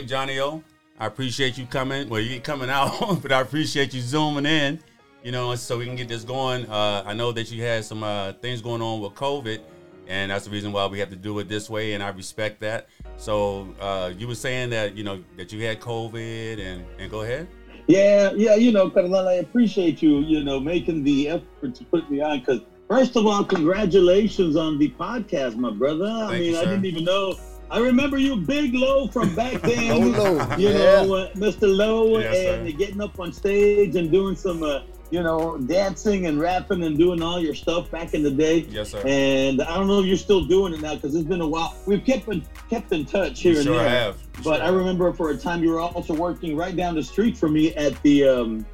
way, Johnny O, I appreciate you coming. Well, you ain't coming out, but I appreciate you zooming in, you know, so we can get this going. I know that you had some things going on with COVID, and that's the reason why we have to do it this way, and I respect that. So you were saying that, you know, that you had COVID, and go ahead. Yeah, you know, Carolina, I appreciate you, you know, making the effort to put me on, because first of all, congratulations on the podcast, my brother. Thank you, sir. I didn't even know. I remember you, Big Low, from back then. Low, you know, Mr. Low, and getting up on stage and doing some, you know, dancing and rapping and doing all your stuff back in the day. Yes, sir. And I don't know if you're still doing it now, because it's been a while. We've kept in touch here and there. Have. But I remember for a time you were also working right down the street from me at the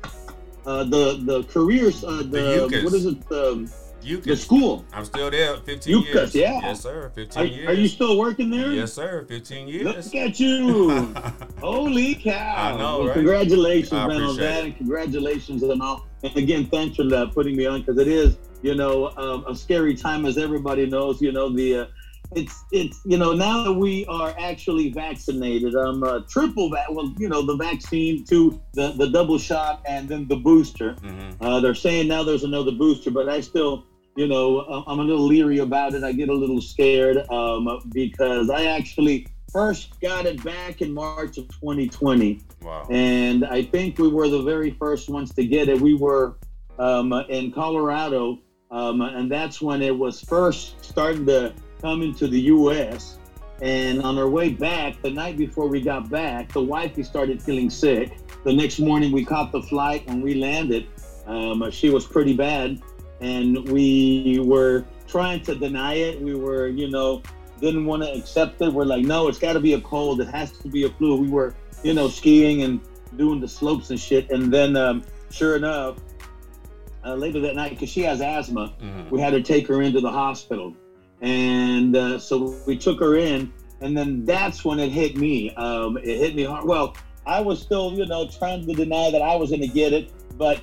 careers, the what is it? The school. I'm still there, 15 UCAS, years. Yeah. Yes, sir, 15 years. Are you still working there? Yes, sir, 15 years. Look at you. Holy cow. I know, well, right? Congratulations, man, on that, and congratulations on all. And again, thanks for putting me on, because it is, you know, a scary time, as everybody knows, you know, the... It's you know, now that we are actually vaccinated, the vaccine to the double shot and then the booster. Mm-hmm. They're saying now there's another booster, but I still, you know, I'm a little leery about it. I get a little scared because I actually first got it back in March of 2020. Wow. And I think we were the very first ones to get it. We were in Colorado, and that's when it was first starting to coming to the U.S., and on our way back, the night before we got back, the wifey started feeling sick. The next morning, we caught the flight when we landed. She was pretty bad, and we were trying to deny it. We were, you know, didn't want to accept it. We're like, no, it's got to be a cold. It has to be a flu. We were, you know, skiing and doing the slopes and shit, and then sure enough, later that night, because she has asthma, mm-hmm. we had to take her into the hospital. And so we took her in, and then that's when it hit me. It hit me hard. Well, I was still, you know, trying to deny that I was going to get it, but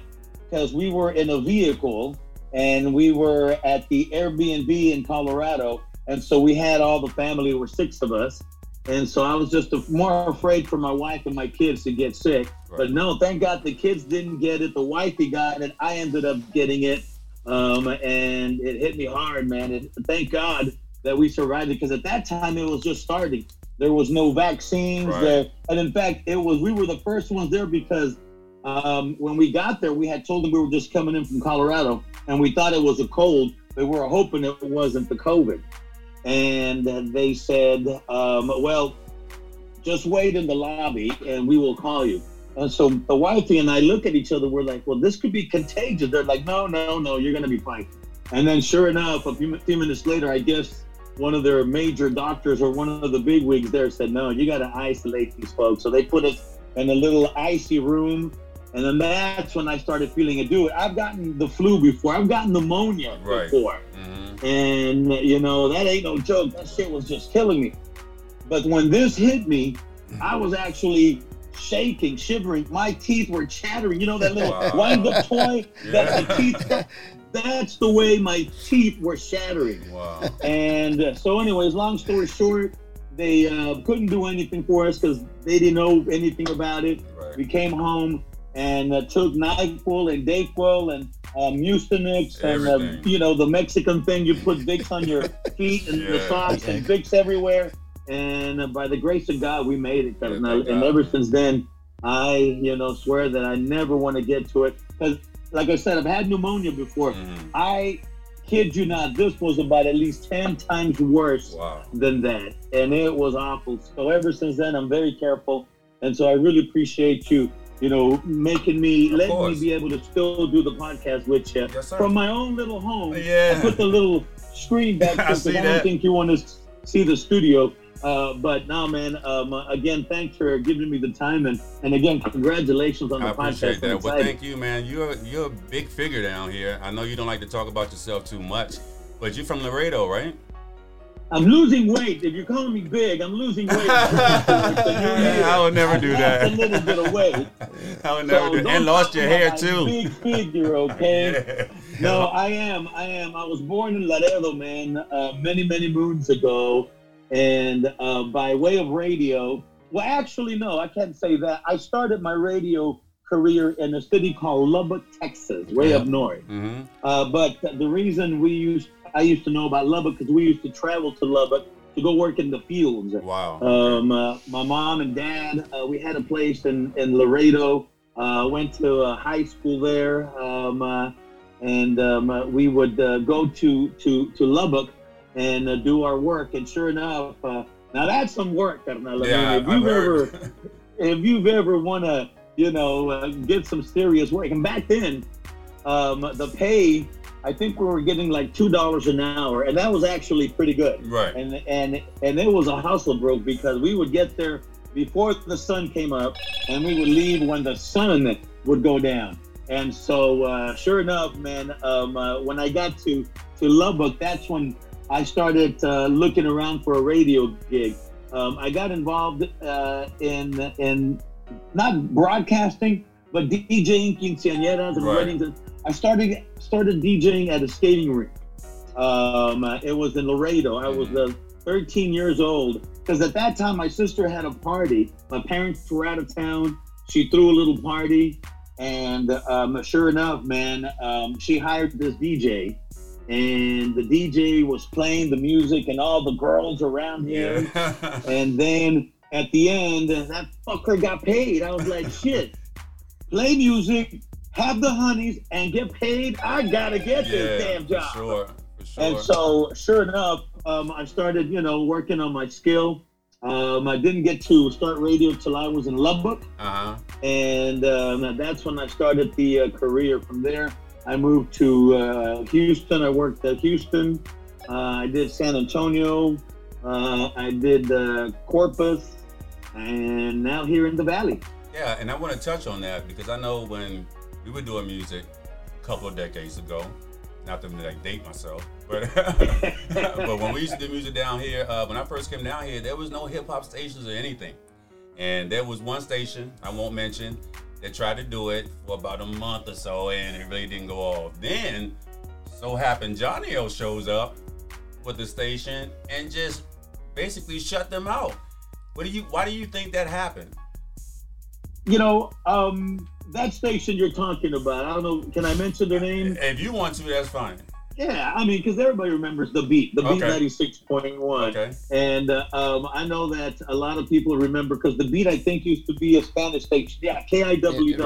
because we were in a vehicle and we were at the Airbnb in Colorado, and so we had all the family. There were six of us, and so I was just more afraid for my wife and my kids to get sick. Right. But no, thank God the kids didn't get it. The wifey got it. I ended up getting it. And it hit me hard, man. Thank God that we survived it, because at that time it was just starting. There was no vaccines there, and in fact, we were the first ones there, because when we got there, we had told them we were just coming in from Colorado, and we thought it was a cold. But we were hoping it wasn't the COVID, and they said, "Well, just wait in the lobby, and we will call you." And so the wifey and I look at each other. We're like, well, this could be contagious. They're like, no, you're going to be fine. And then sure enough, a few minutes later, I guess one of their major doctors or one of the bigwigs there said, no, you got to isolate these folks. So they put us in a little icy room. And then that's when I started feeling it. Dude, I've gotten the flu before. I've gotten pneumonia before. Mm-hmm. And, you know, that ain't no joke. That shit was just killing me. But when this hit me, I was actually shaking, shivering, my teeth were chattering. You know that little wind-up toy that the teeth, that's the way my teeth were shattering. Wow. And so anyways, long story short, they couldn't do anything for us because they didn't know anything about it. Right. We came home and took NyQuil and DayQuil and Mucinex and, you know, the Mexican thing, you put Vicks on your feet and the socks and Vicks everywhere. And by the grace of God, we made it. And ever since then, I, you know, swear that I never want to get to it. Because, like I said, I've had pneumonia before. Mm-hmm. I kid you not, this was about at least 10 times worse than that. And it was awful. So ever since then, I'm very careful. And so I really appreciate you, you know, making me, letting me be able to still do the podcast with you. Yes, from my own little home, I put the little screen back because I don't think you want to see the studio. But no, man, again, thanks for giving me the time. And again, congratulations on the podcast. I appreciate that. Well, thank you, man. You're a big figure down here. I know you don't like to talk about yourself too much, but you're from Laredo, right? I'm losing weight. If you're calling me big, I'm losing weight. I would never do that. I lost a little bit of weight. I would never do that. And lost your hair, too. Big figure, okay? Yeah. No, I am. I was born in Laredo, man, many, many moons ago. And by way of radio, Well, actually, no, I can't say that. I started my radio career in a city called Lubbock, Texas, way up north. Mm-hmm. But the reason I used to know about Lubbock because we used to travel to Lubbock to go work in the fields. Wow. My mom and dad, we had a place in Laredo, went to high school there, and we would go to Lubbock and do our work. And sure enough, now that's some work, Carnal. Yeah, if you've ever want to, get some serious work. And back then, the pay, I think we were getting like $2 an hour, and that was actually pretty good. Right. And it was a hustle, bro, because we would get there before the sun came up, and we would leave when the sun would go down. And so, sure enough, man, when I got to Lubbock, that's when I started looking around for a radio gig. I got involved in not broadcasting, but DJing quinceañeras and weddings. I started DJing at a skating rink. It was in Laredo. I was 13 years old because at that time my sister had a party. My parents were out of town. She threw a little party, and sure enough, man, she hired this DJ, and the DJ was playing the music and all the girls around him. Yeah. And then at the end, that fucker got paid. I was like, shit, play music, have the honeys, and get paid. I gotta get this damn job. For sure. And so, sure enough, I started, working on my skill. I didn't get to start radio till I was in Lubbock. Uh-huh. And that's when I started the career. From there, I moved to Houston. I worked at Houston. I did San Antonio. I did Corpus. And now here in the Valley. Yeah, and I want to touch on that because I know when we were doing music a couple of decades ago. Not to date myself, but but when we used to do music down here, when I first came down here, there was no hip hop stations or anything. And there was one station I won't mention that tried to do it for about a month or so, and it really didn't go off. Then, so happened Johnny O shows up with the station and just basically shut them out. Why do you think that happened? That station you're talking about, I don't know, can I mention their name? If you want to, that's fine. Yeah, I mean, because everybody remembers The Beat 96.1. Okay. And I know that a lot of people remember, because The Beat, I think, used to be a Spanish station. Yeah, KIWW.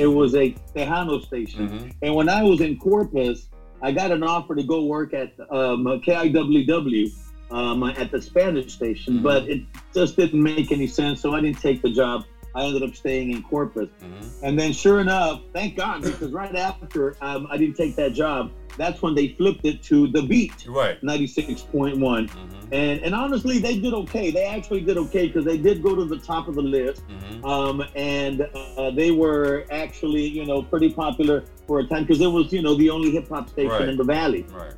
It was a Tejano station. Mm-hmm. And when I was in Corpus, I got an offer to go work at KIWW at the Spanish station, mm-hmm. but it just didn't make any sense, so I didn't take the job. I ended up staying in Corpus. Mm-hmm. And then sure enough, thank God, because right after I didn't take that job, that's when they flipped it to The Beat, 96.1. Mm-hmm. And honestly, they did okay. They actually did okay because they did go to the top of the list. Mm-hmm. And they were actually, pretty popular for a time because it was, the only hip hop station in the Valley. Right.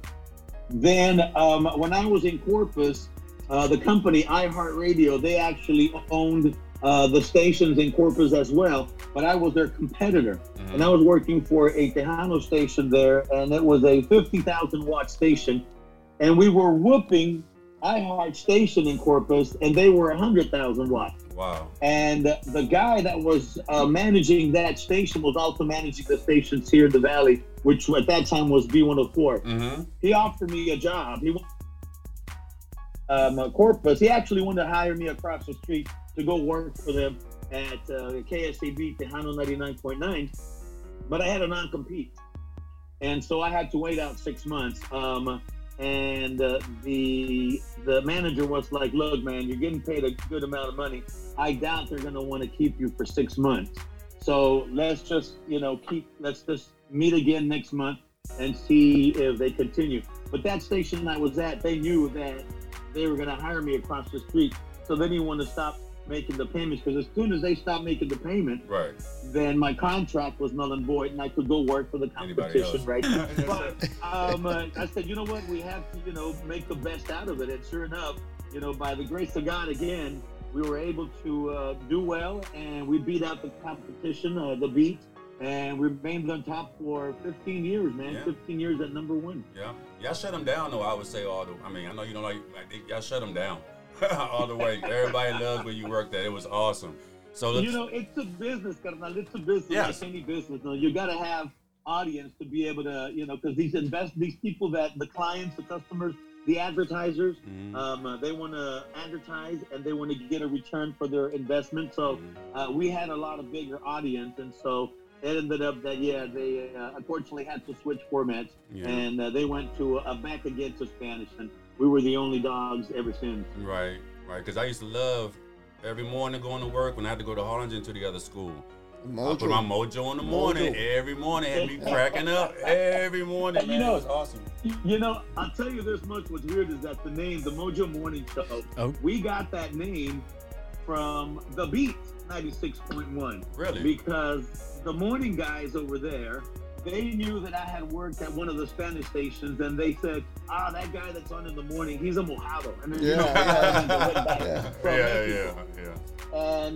Then when I was in Corpus, the company iHeartRadio, they actually owned the stations in Corpus as well, but I was their competitor. Mm-hmm. And I was working for a Tejano station there, and it was a 50,000 watt station, and we were whooping iHeart station in Corpus, and they were 100,000 watt. Wow. And the guy that was managing that station was also managing the stations here in the Valley, which at that time was B-104. Mm-hmm. He offered me a job. He Corpus, he actually wanted to hire me across the street to go work for them at KSEB Tejano 99.9, but I had a non-compete. And so I had to wait out 6 months. The manager was like, look, man, you're getting paid a good amount of money. I doubt they're gonna wanna keep you for 6 months. So let's just, let's just meet again next month and see if they continue. But that station I was at, they knew that they were gonna hire me across the street. So they didn't want to stop making the payments, because as soon as they stopped making the payment, then my contract was null and void, and I could go work for the competition, right? But I said, you know what, we have to, make the best out of it. And sure enough, by the grace of God, again, we were able to do well, and we beat out the competition, The Beat, and we remained on top for 15 years, man. Yeah. 15 years at number one. Yeah, y'all shut them down, though. I would say I know you don't like y'all shut them down. All the way. Everybody loves where you worked at. It was awesome. So you know, it's a business, Carnal. It's a business, yes. Like any business. You got to have audience to be able to, you know, because these people that the clients, the customers, the advertisers, they want to advertise and they want to get a return for their investment. So we had a lot of bigger audience, and so it ended up that they unfortunately had to switch formats, and they went to back again to Spanish, and we were the only dogs ever since. Right. Because I used to love every morning going to work when I had to go to Harlingen to the other school. Mojo. I put my mojo in the morning. Every morning had me cracking up. Every morning, man. You know, it's awesome. You know, I'll tell you this much. What's weird is that the name, the Mojo Morning Show, we got that name from The Beat 96.1. Really? Because the morning guys over there, they knew that I had worked at one of the Spanish stations, and they said, that guy that's on in the morning, he's a mojado. And then,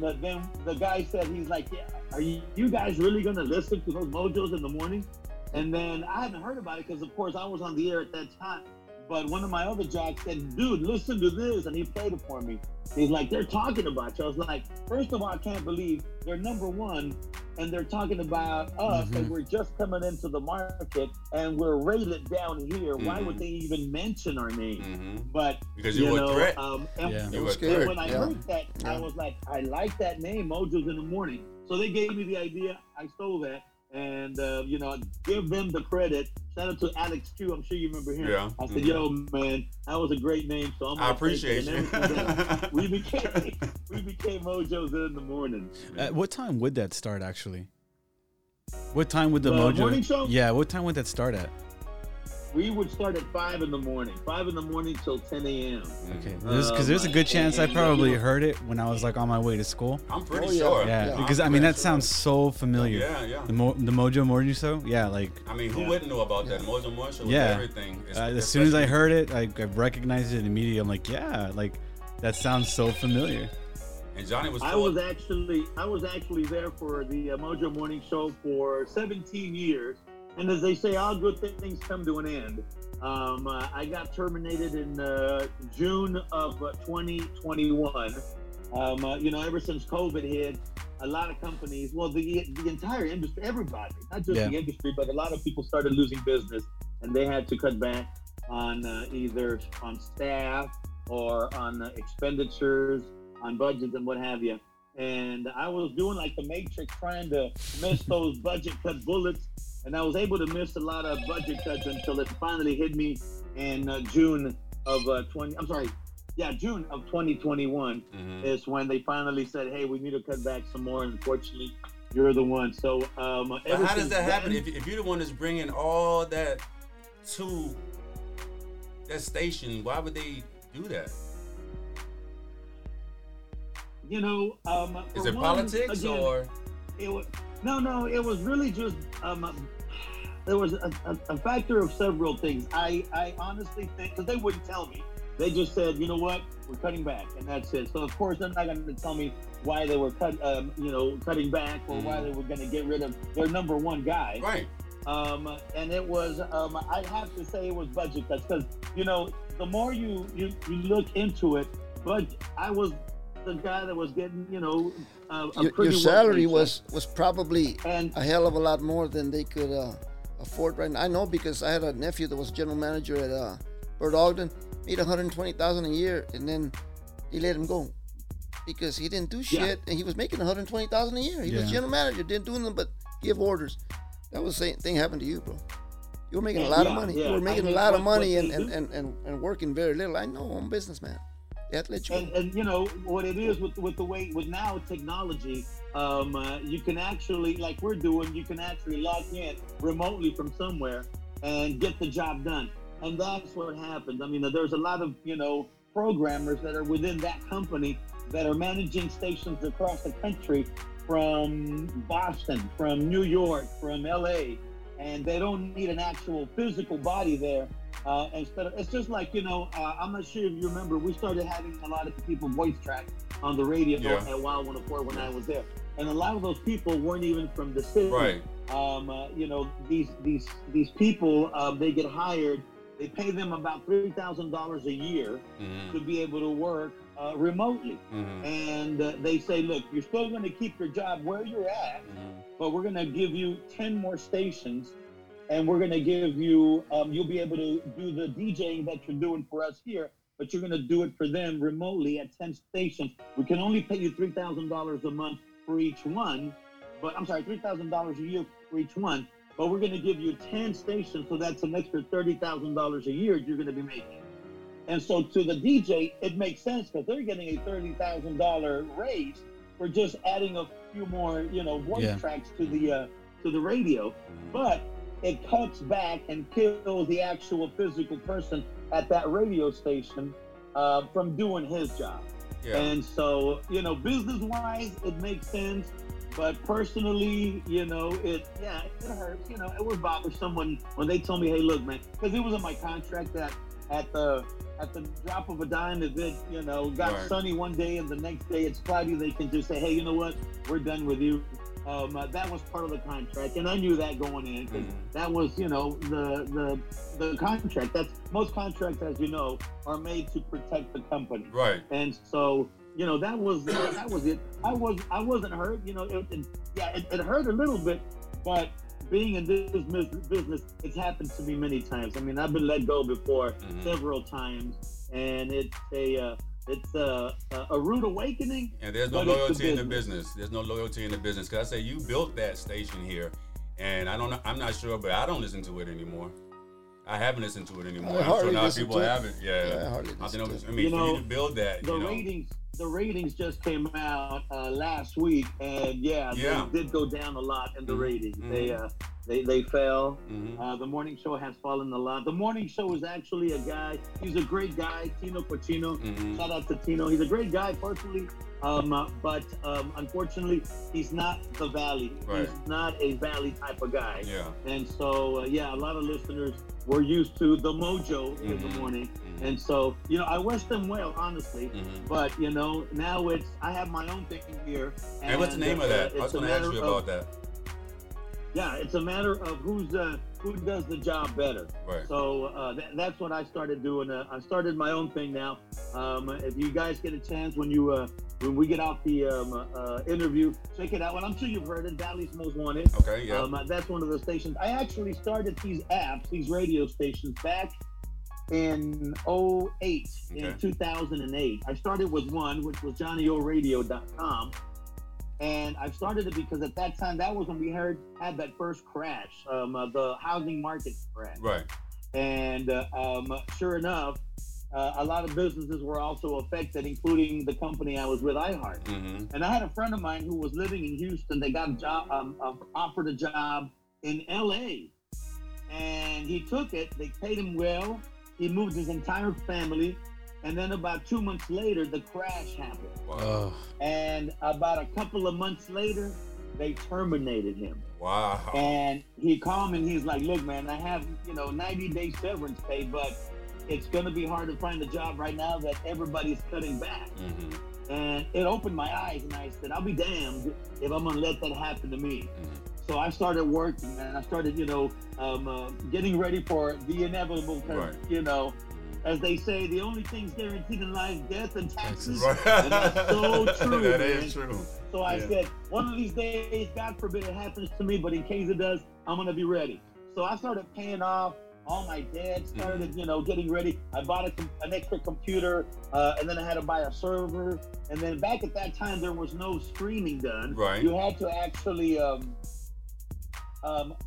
And then the guy said, he's like, are you guys really going to listen to those mojos in the morning? And then I hadn't heard about it because, of course, I was on the air at that time. But one of my other jocks said, dude, listen to this. And he played it for me. He's like, they're talking about you. I was like, first of all, I can't believe they're number one and they're talking about us and we're just coming into the market and we're rated down here. Why would they even mention our name? But because you were a threat. You were scared. When I heard that, I was like, I like that name, Mojo's in the Morning. So they gave me the idea. I stole that. And, you know, give them the credit. Shout out to Alex Q. I'm sure you remember him. Yeah. I said, yo, man, that was a great name. So I appreciate you. We became Mojo's in the Morning. What time would that start, actually? What time would the Mojo morning show? Yeah, what time would that start at? We would start at 5 in the morning. 5 in the morning till 10 a.m. Okay. Because there's a good chance I probably heard it when I was, like, on my way to school. I'm pretty sure. Yeah. Because, I mean, that sounds so familiar. Yeah. The Mojo Morning Show? Yeah, like. I mean, who wouldn't know about that? Mojo Morning Show was everything. As soon as I heard it, I recognized it immediately. I'm like, that sounds so familiar. And Johnny was I was actually there for the Mojo Morning Show for 17 years. And as they say, all good things come to an end. I got terminated in June of 2021. You know, ever since COVID hit, a lot of companies, well, the entire industry, everybody, not just the industry, but a lot of people started losing business, and they had to cut back on either on staff or on expenditures, on budgets and what have you. And I was doing like the Matrix, trying to miss those budget cut bullets. And I was able to miss a lot of budget cuts until it finally hit me in June of 2021 is when they finally said, hey, we need to cut back some more. And unfortunately, you're the one. So how does that happen? If you're the one that's bringing all that to that station, why would they do that? You know, is it politics again, or? No, it was really just, there was a factor of several things. I honestly think, because they wouldn't tell me. They just said, you know what, we're cutting back, and that's it. So, of course, they're not going to tell me why they were cutting back or why they were going to get rid of their number one guy. Right. And it was, I have to say it was budget cuts, because, you know, the more you look into it, but I was the guy that was getting, you know, your salary was probably a hell of a lot more than they could afford right now. I know, because I had a nephew that was general manager at Bert Ogden, made $120,000 a year, and then he let him go because he didn't do shit, and he was making $120,000 a year. He was general manager, didn't do nothing but give orders. That was the same thing happened to you, bro. You were making a lot of money. Yeah. You were making a lot of money and working very little. I know, I'm a businessman. And you know what it is with the way with now technology, you can actually, like we're doing, you can actually log in remotely from somewhere and get the job done. And that's what happens. I mean, there's a lot of, you know, programmers that are within that company that are managing stations across the country, from Boston, from New York, from LA, and they don't need an actual physical body there. It's just like, you know, I'm not sure if you remember, we started having a lot of people voice track on the radio at Wild 104 when I was there. And a lot of those people weren't even from the city. Right. You know, these people, they get hired, they pay them about $3,000 a year to be able to work remotely. Mm-hmm. And they say, look, you're still going to keep your job where you're at, mm-hmm. but we're going to give you 10 more stations, and we're going to give you, you'll be able to do the DJing that you're doing for us here, but you're going to do it for them remotely at 10 stations. We can only pay you $3,000 a month for each one, but I'm sorry, $3,000 a year for each one, but we're going to give you 10 stations, so that's an extra $30,000 a year you're going to be making. And so to the DJ, it makes sense because they're getting a $30,000 raise for just adding a few more, voice tracks to the radio. But it cuts back and kills the actual physical person at that radio station from doing his job. Yeah. And so, business-wise, it makes sense. But personally, it hurts. It would bother someone when they told me, hey, look, man, because it was in my contract that at the drop of a dime, if it, got right. sunny one day and the next day it's cloudy, they can just say, hey, you know what? We're done with you. That was part of the contract. And I knew that going in, because that was, the contract. That's most contracts, as you know, are made to protect the company. Right. And so, that was it. I wasn't hurt, it hurt a little bit, but being in this business, it's happened to me many times. I mean, I've been let go before several times, and it's a rude awakening. And there's no loyalty in the business. There's no loyalty in the business. Cause I say you built that station here, and I'm not sure, but I don't listen to it anymore. I haven't listened to it anymore. So now people haven't. Yeah. For you to build that, The ratings just came out last week, and they did go down a lot in the ratings. Mm-hmm. They fell. Mm-hmm. The morning show has fallen a lot. The morning show is actually a guy. He's a great guy, Tino Pacino. Mm-hmm. Shout out to Tino. He's a great guy, personally, but unfortunately, he's not the Valley. Right. He's not a Valley type of guy. Yeah. And so, a lot of listeners were used to the mojo in the morning. And so, I wish them well, honestly. Mm-hmm. But, now I have my own thing here. And what's the name of that? I was going to ask you about that. Yeah, it's a matter of who does the job better. Right. So that's what I started doing. I started my own thing now. If you guys get a chance when we get out the interview, check it out. Well, I'm sure you've heard it, Valley's Most Wanted. Okay, yeah. That's one of the stations. I actually started these apps, these radio stations back in 2008, okay. In 2008. I started with one, which was JohnnyORadio.com. And I started it because at that time, that was when we had that first crash, the housing market crash. Right. And sure enough, a lot of businesses were also affected, including the company I was with, iHeart. Mm-hmm. And I had a friend of mine who was living in Houston. They got a job, offered a job in LA. And he took it. They paid him well. He moved his entire family. And then about 2 months later, the crash happened. Wow. And about a couple of months later, they terminated him. Wow. And he called me and he's like, look, man, I have, 90-day severance pay, but it's going to be hard to find a job right now that everybody's cutting back. Mm-hmm. And it opened my eyes, and I said, I'll be damned if I'm going to let that happen to me. Mm-hmm. So I started working, and I started, getting ready for the inevitable, right. As they say, the only things guaranteed in life, death and taxes. Right. And that's so true. That is true. So I said, one of these days, God forbid it happens to me, but in case it does, I'm going to be ready. So I started paying off all my debt, started, getting ready. I bought an extra computer, and then I had to buy a server. And then back at that time, there was no streaming done. Right. You had to actually...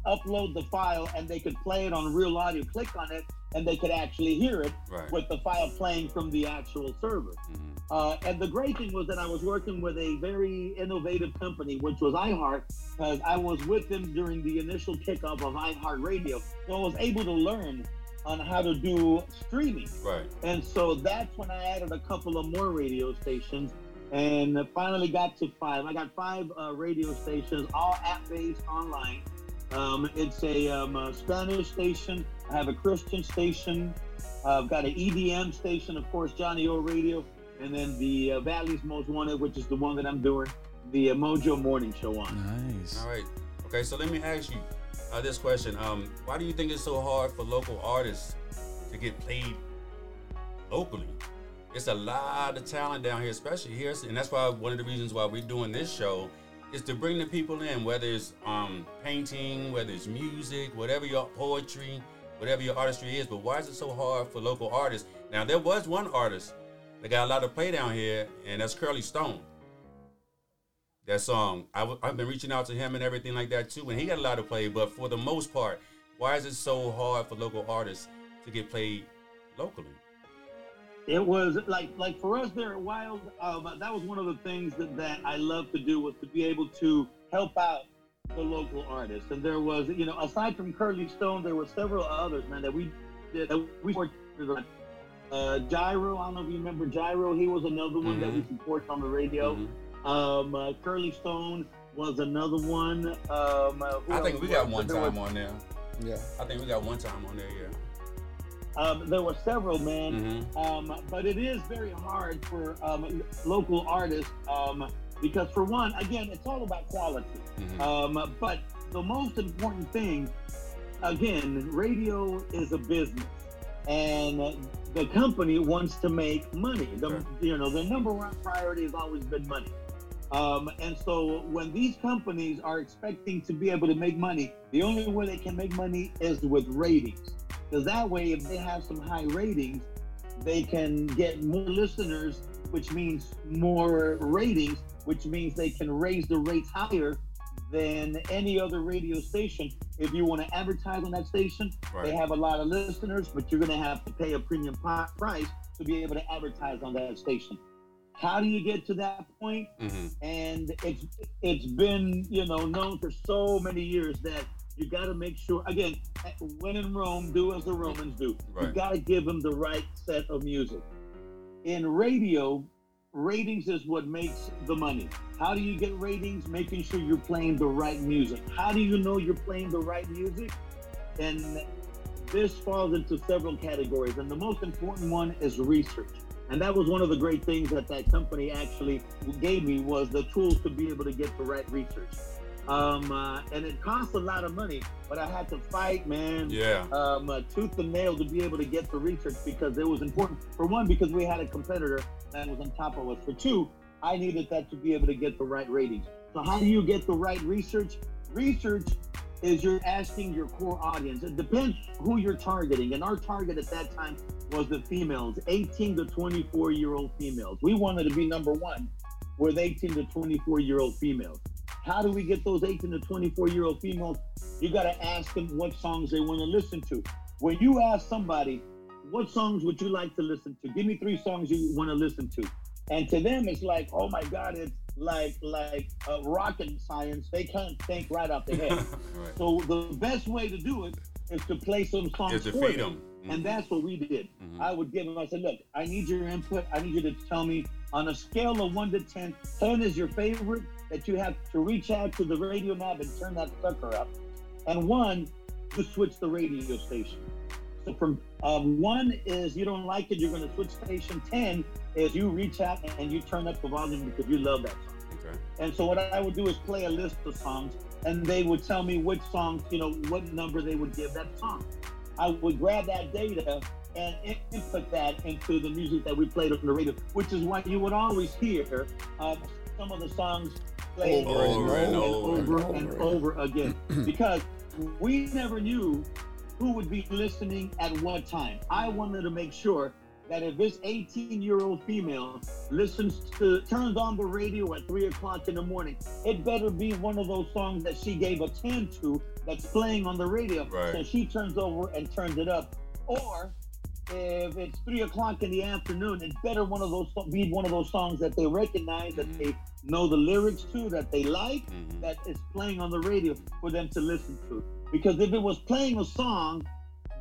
upload the file, and they could play it on Real Audio, click on it, and they could actually hear it with the file playing from the actual server. Mm-hmm. And the great thing was that I was working with a very innovative company, which was iHeart, because I was with them during the initial kickoff of iHeartRadio. So I was able to learn on how to do streaming. Right. And so that's when I added a couple of more radio stations, and finally got to 5. I got 5 radio stations, all app-based online. It's a Spanish station. I have a Christian station. I've got an EDM station, of course, Johnny O Radio, and then the Valley's Most Wanted, which is the one that I'm doing the Mojo Morning Show on. Nice. All right. Okay, so let me ask you this question. Why do you think it's so hard for local artists to get played locally? It's a lot of talent down here, especially here. And that's why one of the reasons why we're doing this show is to bring the people in, whether it's painting, whether it's music, whatever your poetry, whatever your artistry is. But why is it so hard for local artists? Now, there was one artist that got a lot of play down here, and that's Curly Stone. That song, I've been reaching out to him and everything like that, too, and he got a lot of play. But for the most part, why is it so hard for local artists to get played locally? It was like for us there at Wild, that was one of the things that I love to do, was to be able to help out the local artists. And there was, you know, aside from Curly Stone, there were several others, man, that we did. Gyro, I don't know if you remember Gyro. He was another one that we supported on the radio. Mm-hmm. Curly Stone was another one. I think we got one time on there. Yeah, I think we got one time on there, yeah. There were several, man, but it is very hard for local artists because, for one, again, it's all about quality. But the most important thing, again, radio is a business, and the company wants to make money. You know, the number one priority has always been money. And so when these companies are expecting to be able to make money, the only way they can make money is with ratings. Because that way, if they have some high ratings, they can get more listeners, which means more ratings, which means they can raise the rates higher than any other radio station. If you want to advertise on that station, they have a lot of listeners, but you're going to have to pay a premium price to be able to advertise on that station. How do you get to that point? And it's been, you know, known for so many years that you got to make sure, again, when in Rome, do as the Romans do. You got to give them the right set of music. In radio, ratings is what makes the money. How do you get ratings? Making sure you're playing the right music. How do you know you're playing the right music? And this falls into several categories. And the most important one is research. And that was one of the great things that that company actually gave me, was the tools to be able to get the right research. And it costs a lot of money, but I had to fight, man, tooth and nail to be able to get the research, because it was important. For one, because we had a competitor that was on top of us. For two, I needed that to be able to get the right ratings. So how do you get the right research? Research is you're asking your core audience. It depends who you're targeting. And our target at that time was the females, 18 to 24-year-old females. We wanted to be number one with 18 to 24-year-old females. How do we get those 18 to 24-year-old females? You got to ask them what songs they want to listen to. When you ask somebody, what songs would you like to listen to? Give me three songs you want to listen to. And to them, it's like, oh my God, it's like rocket science. They can't think right off the head. So the best way to do it is to play some songs for them. And that's what we did. I would give them, I said, look, I need your input. I need you to tell me on a scale of 1 to 10, 10 is your favorite, that you have to reach out to the radio knob and turn that sucker up. And 1, you switch the radio station. So from 1 is you don't like it, you're going to switch station. 10 is you reach out and you turn up the volume because you love that song. And so what I would do is play a list of songs, and they would tell me which songs, you know, what number they would give that song. I would grab that data and input that into the music that we played on the radio, which is why you would always hear some of the songs played over and over again, because we never knew who would be listening at what time. I wanted to make sure that if this 18-year-old female turns on the radio at 3 o'clock in the morning, it better be one of those songs that she gave a 10 to that's playing on the radio. So she turns over and turns it up. Or if it's 3 o'clock in the afternoon, it better be one of those songs that they recognize, that they know the lyrics to, that they like, that is playing on the radio for them to listen to. Because if it was playing a song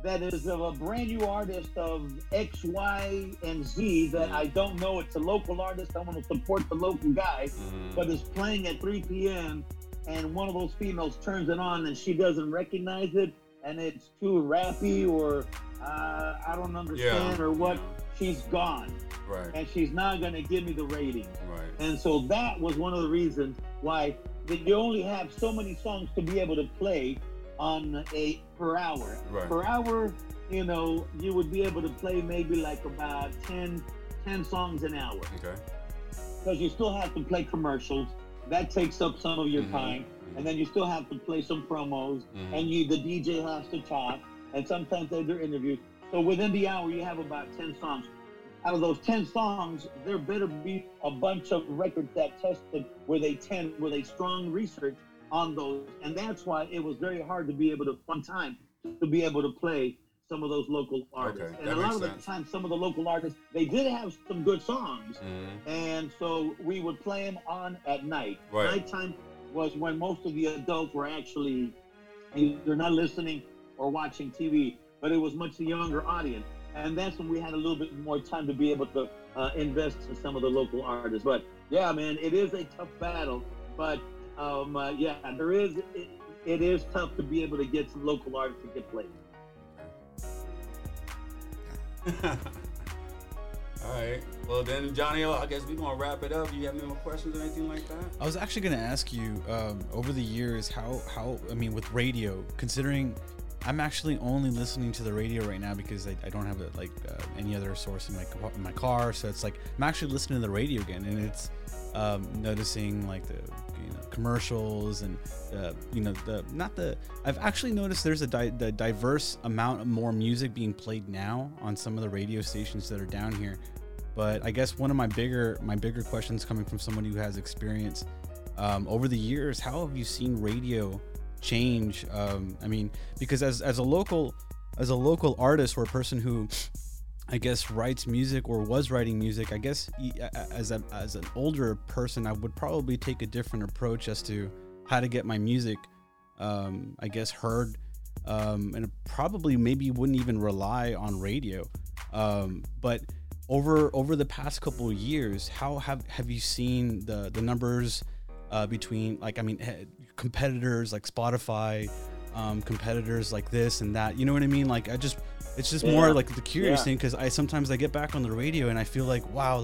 that is of a brand new artist of X, Y, and Z that I don't know, it's a local artist, I want to support the local guy, but it's playing at 3 p.m. and one of those females turns it on and she doesn't recognize it, and it's too rappy or I don't understand or what, she's gone. And she's not going to give me the rating. And so that was one of the reasons why you only have so many songs to be able to play on a per hour. Per hour, you know, you would be able to play maybe like about 10 10 songs an hour. Okay. Because you still have to play commercials. That takes up some of your time. And then you still have to play some promos. And the DJ has to talk. And sometimes they do interviews. So within the hour, you have about 10 songs. Out of those 10 songs, there better be a bunch of records that tested with a strong research on those. And that's why it was very hard to be able to, one time, to be able to play some of those local artists. Okay, and a lot of the time, some of the local artists, they did have some good songs. And so we would play them on at night. Right. Nighttime was when most of the adults were actually, they're not listening or watching TV, but it was much the younger audience. And that's when we had a little bit more time to be able to invest in some of the local artists. But yeah, man, it is a tough battle. But yeah, it is tough to be able to get some local artists to get played. All right. Well, then, Johnny O, I guess we're going to wrap it up. Do you have any more questions or anything like that? I was actually going to ask you, over the years, how I mean, with radio, considering I'm actually only listening to the radio right now because I don't have any other source in my car. So it's like I'm actually listening to the radio again, and it's noticing the commercials and I've actually noticed there's the diverse amount of more music being played now on some of the radio stations that are down here. But I guess one of my bigger questions, coming from someone who has experience over the years, how have you seen radio change? Because as a local artist or a person who I guess writes music or was writing music, I guess as an older person, I would probably take a different approach as to how to get my music I guess heard, and probably maybe wouldn't even rely on radio, but over the past couple of years, how have you seen the numbers between competitors like Spotify, competitors like this and that, you know what I mean? It's just more the curious thing, because I sometimes get back on the radio and I feel like, wow,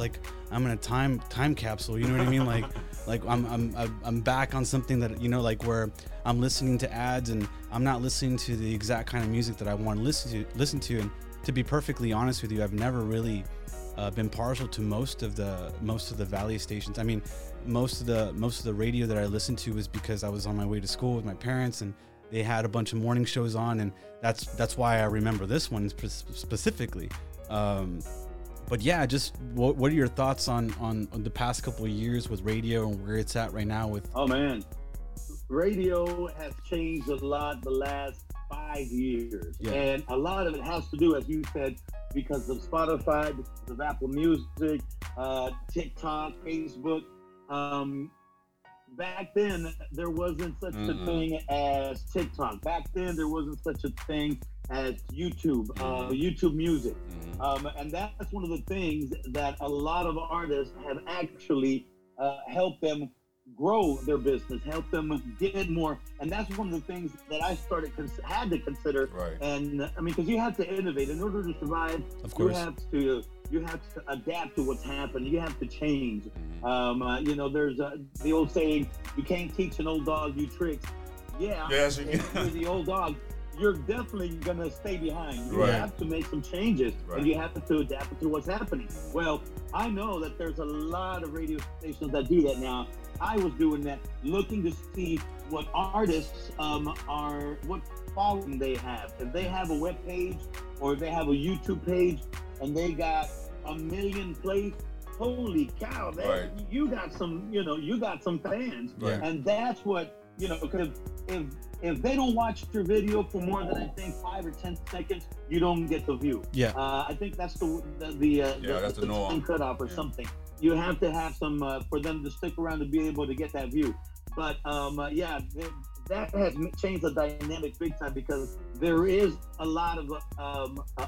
I'm in a time capsule, you know what I mean? I'm back on something that, where I'm listening to ads and I'm not listening to the exact kind of music that I want to listen to. And to be perfectly honest with you, I've never really been partial to most of the Valley stations. I mean, most of the radio that I listened to was because I was on my way to school with my parents, and they had a bunch of morning shows on, and that's why I remember this one specifically. But yeah, just what are your thoughts on the past couple of years with radio and where it's at right now? With oh man, radio has changed a lot the last 5 years, and a lot of it has to do, as you said, because of Spotify, because of Apple Music, TikTok, Facebook. Back then, there wasn't such a thing as TikTok. Back then, there wasn't such a thing as YouTube, YouTube Music. And that's one of the things that a lot of artists have actually helped them grow their business, help them get more. And that's one of the things that I had to consider. Right. And because you have to innovate in order to survive. Of course. You have to adapt to what's happening. You have to change. There's the old saying, you can't teach an old dog new tricks. Yeah. Yes, you can. If you're the old dog, you're definitely going to stay behind. You have to make some changes, and you have to adapt to what's happening. Well, I know that there's a lot of radio stations that do that now. I was doing that, looking to see what artists what following they have. If they have a web page or if they have a YouTube page and they got 1 million plays, holy cow, you got some fans. Right. And that's what, because if they don't watch your video for more than, I think, 5 or 10 seconds, you don't get the view. Yeah. I think that's the norm cutoff or something. You have to have some for them to stick around to be able to get that view. But that has changed the dynamic big time, because there is a lot of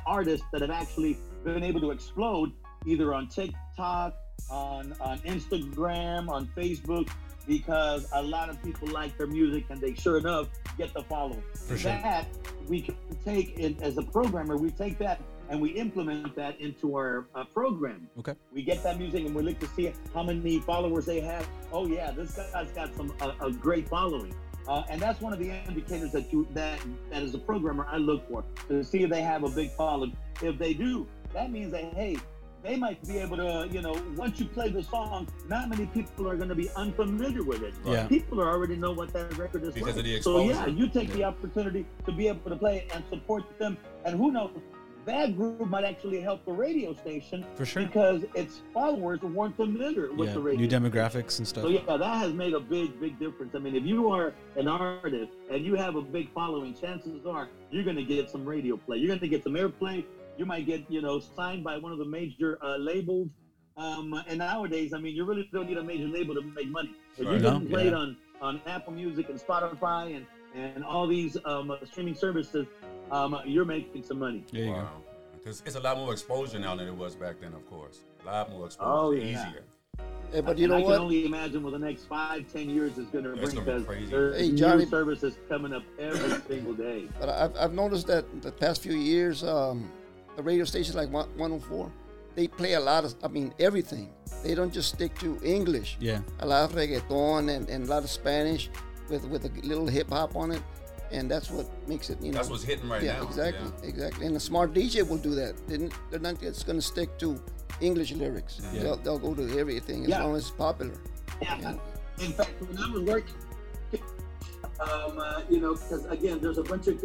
artists that have actually been able to explode either on TikTok, on Instagram, on Facebook, because a lot of people like their music and they sure enough get the following. For sure. That we can take it as a programmer, we take that and we implement that into our program. Okay. We get that music and we look to see how many followers they have. Oh yeah, this guy's got some a great following. And that's one of the indicators that as a programmer I look for, to see if they have a big following. If they do, that means that, hey, they might be able to, you know, once you play the song, not many people are going to be unfamiliar with it. Yeah. People already know what that record is because of the exposure. So yeah, you take the opportunity to be able to play and support them. And who knows, that group might actually help the radio station. For sure. Because its followers weren't familiar with the radio. New demographics and stuff. So yeah, that has made a big, big difference. I mean, if you are an artist and you have a big following, chances are you're going to get some radio play. You're going to get some airplay. You might get, you know, signed by one of the major labels. And nowadays, I mean, you really don't need a major label to make money. But you're getting played on Apple Music and Spotify and all these streaming services. You're making some money. There you go. Because it's a lot more exposure now than it was back then, of course. A lot more exposure. Oh, yeah. Easier. Yeah, but you know what? I can only imagine what the next 5-10 years is going to bring, because there's new services coming up every single day. But I've noticed that the past few years, the radio stations like 104, they play a lot of, I mean, everything. They don't just stick to English. Yeah. A lot of reggaeton and a lot of Spanish with a little hip-hop on it. And that's what makes it, you know. That's what's hitting right now. Exactly. And a smart DJ will do that. They're not just going to stick to English lyrics. Yeah. They'll go to everything as long as it's popular. Yeah. In fact, when I was working, you know, because again, there's a bunch of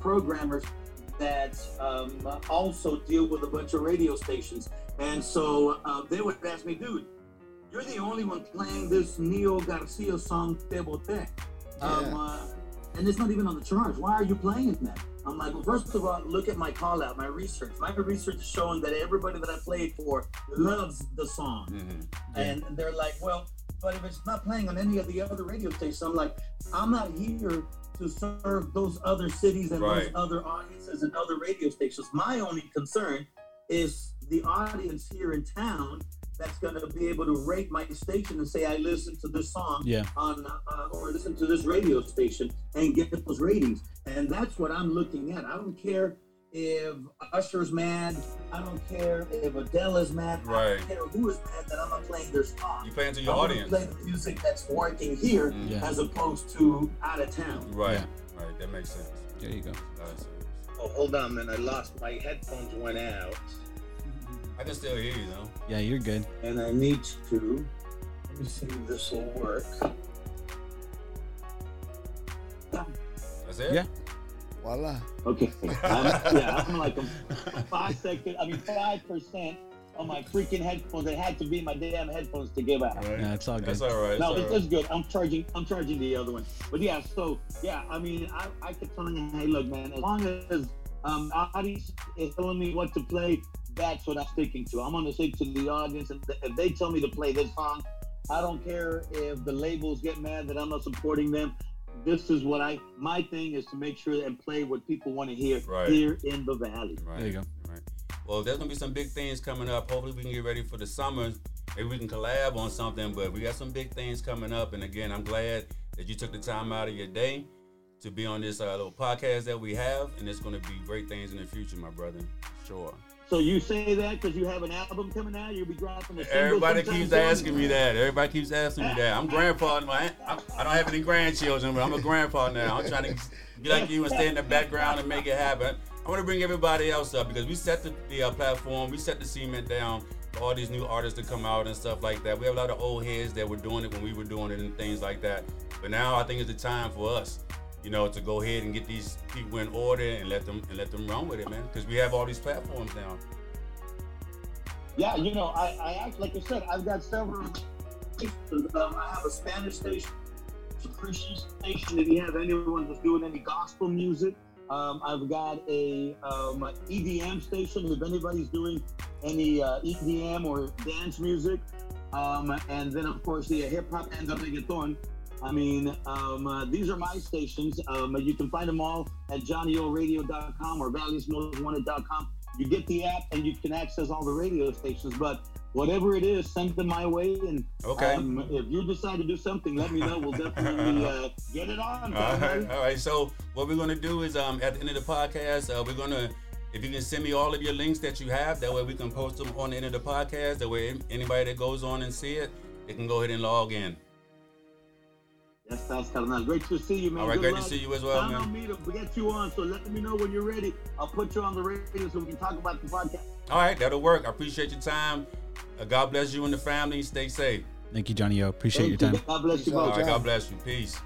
programmers that also deal with a bunch of radio stations. And so they would ask me, dude, you're the only one playing this Neo Garcia song, Te Bote. And it's not even on the charts. Why are you playing that? I'm like, well, first of all, look at my call out, my research. My research is showing that everybody that I played for loves the song. Mm-hmm. And they're like, well, but if it's not playing on any of the other radio stations, I'm like, I'm not here to serve those other cities and those other audiences and other radio stations. My only concern is the audience here in town that's going to be able to rate my station and say, I listened to this song on or listen to this radio station and get those ratings. And that's what I'm looking at. I don't care if Usher's mad. I don't care if Adele is mad. Right. I don't care who is mad that I'm not playing their song. You're playing to your audience. Play the music that's working here as opposed to out of town. Right. Yeah. Right. That makes sense. There you go. Oh, hold on, man. I lost my headphones. Went out. I can still hear you, though. Yeah, you're good. And I need to. Let me see if this will work. That's it? Yeah. Voila. Okay. I'm like 5 seconds, 5% on my freaking headphones. It had to be my damn headphones to give out. Right. No, it's all good. That's all right. No, it's good. I'm charging the other one. But yeah, so, yeah, I mean, I kept telling him, hey, look, man, as long as audience is telling me what to play, that's what I'm sticking to. I'm going to stick to the audience. And if they tell me to play this song, I don't care if the labels get mad that I'm not supporting them. This is what my thing is, to make sure and play what people want to hear here in the Valley. Right. There you go. Right. Well, there's going to be some big things coming up. Hopefully we can get ready for the summer. Maybe we can collab on something, but we got some big things coming up. And again, I'm glad that you took the time out of your day to be on this little podcast that we have. And it's going to be great things in the future, my brother. Sure. So you say that because you have an album coming out, you'll be dropping a single. Everybody keeps asking me that. I'm grandpa. I don't have any grandchildren, but I'm a grandpa now. I'm trying to be like you and stay in the background and make it happen. I want to bring everybody else up because we set the platform, we set the cement down for all these new artists to come out and stuff like that. We have a lot of old heads that were doing it when we were doing it and things like that. But now I think it's the time for us, you know, to go ahead and get these people in order and let them run with it, man. Because we have all these platforms now. Yeah, you know, I act like you said, I've got several stations. I have a Spanish station, a Christian station. If you have anyone that's doing any gospel music, I've got an EDM station. If anybody's doing any EDM or dance music, and then of course the hip hop and the reggaeton. I mean, these are my stations. You can find them all at JohnnyORadio.com or Valley's Most Wanted.com. You get the app and you can access all the radio stations. But whatever it is, send them my way. And if you decide to do something, let me know. We'll definitely get it on. All right. So what we're going to do is at the end of the podcast, we're going to, if you can send me all of your links that you have, that way we can post them on the end of the podcast. That way anybody that goes on and see it, they can go ahead and log in. That's Fast Carnal. Great to see you, man. All right, great to see you as well, man. On me to get you on, so let me know when you're ready. I'll put you on the radio so we can talk about the podcast. All right, that'll work. I appreciate your time. God bless you and the family. Stay safe. Thank you, Johnny O. Appreciate your time. God bless you both. All right, God bless you. Peace.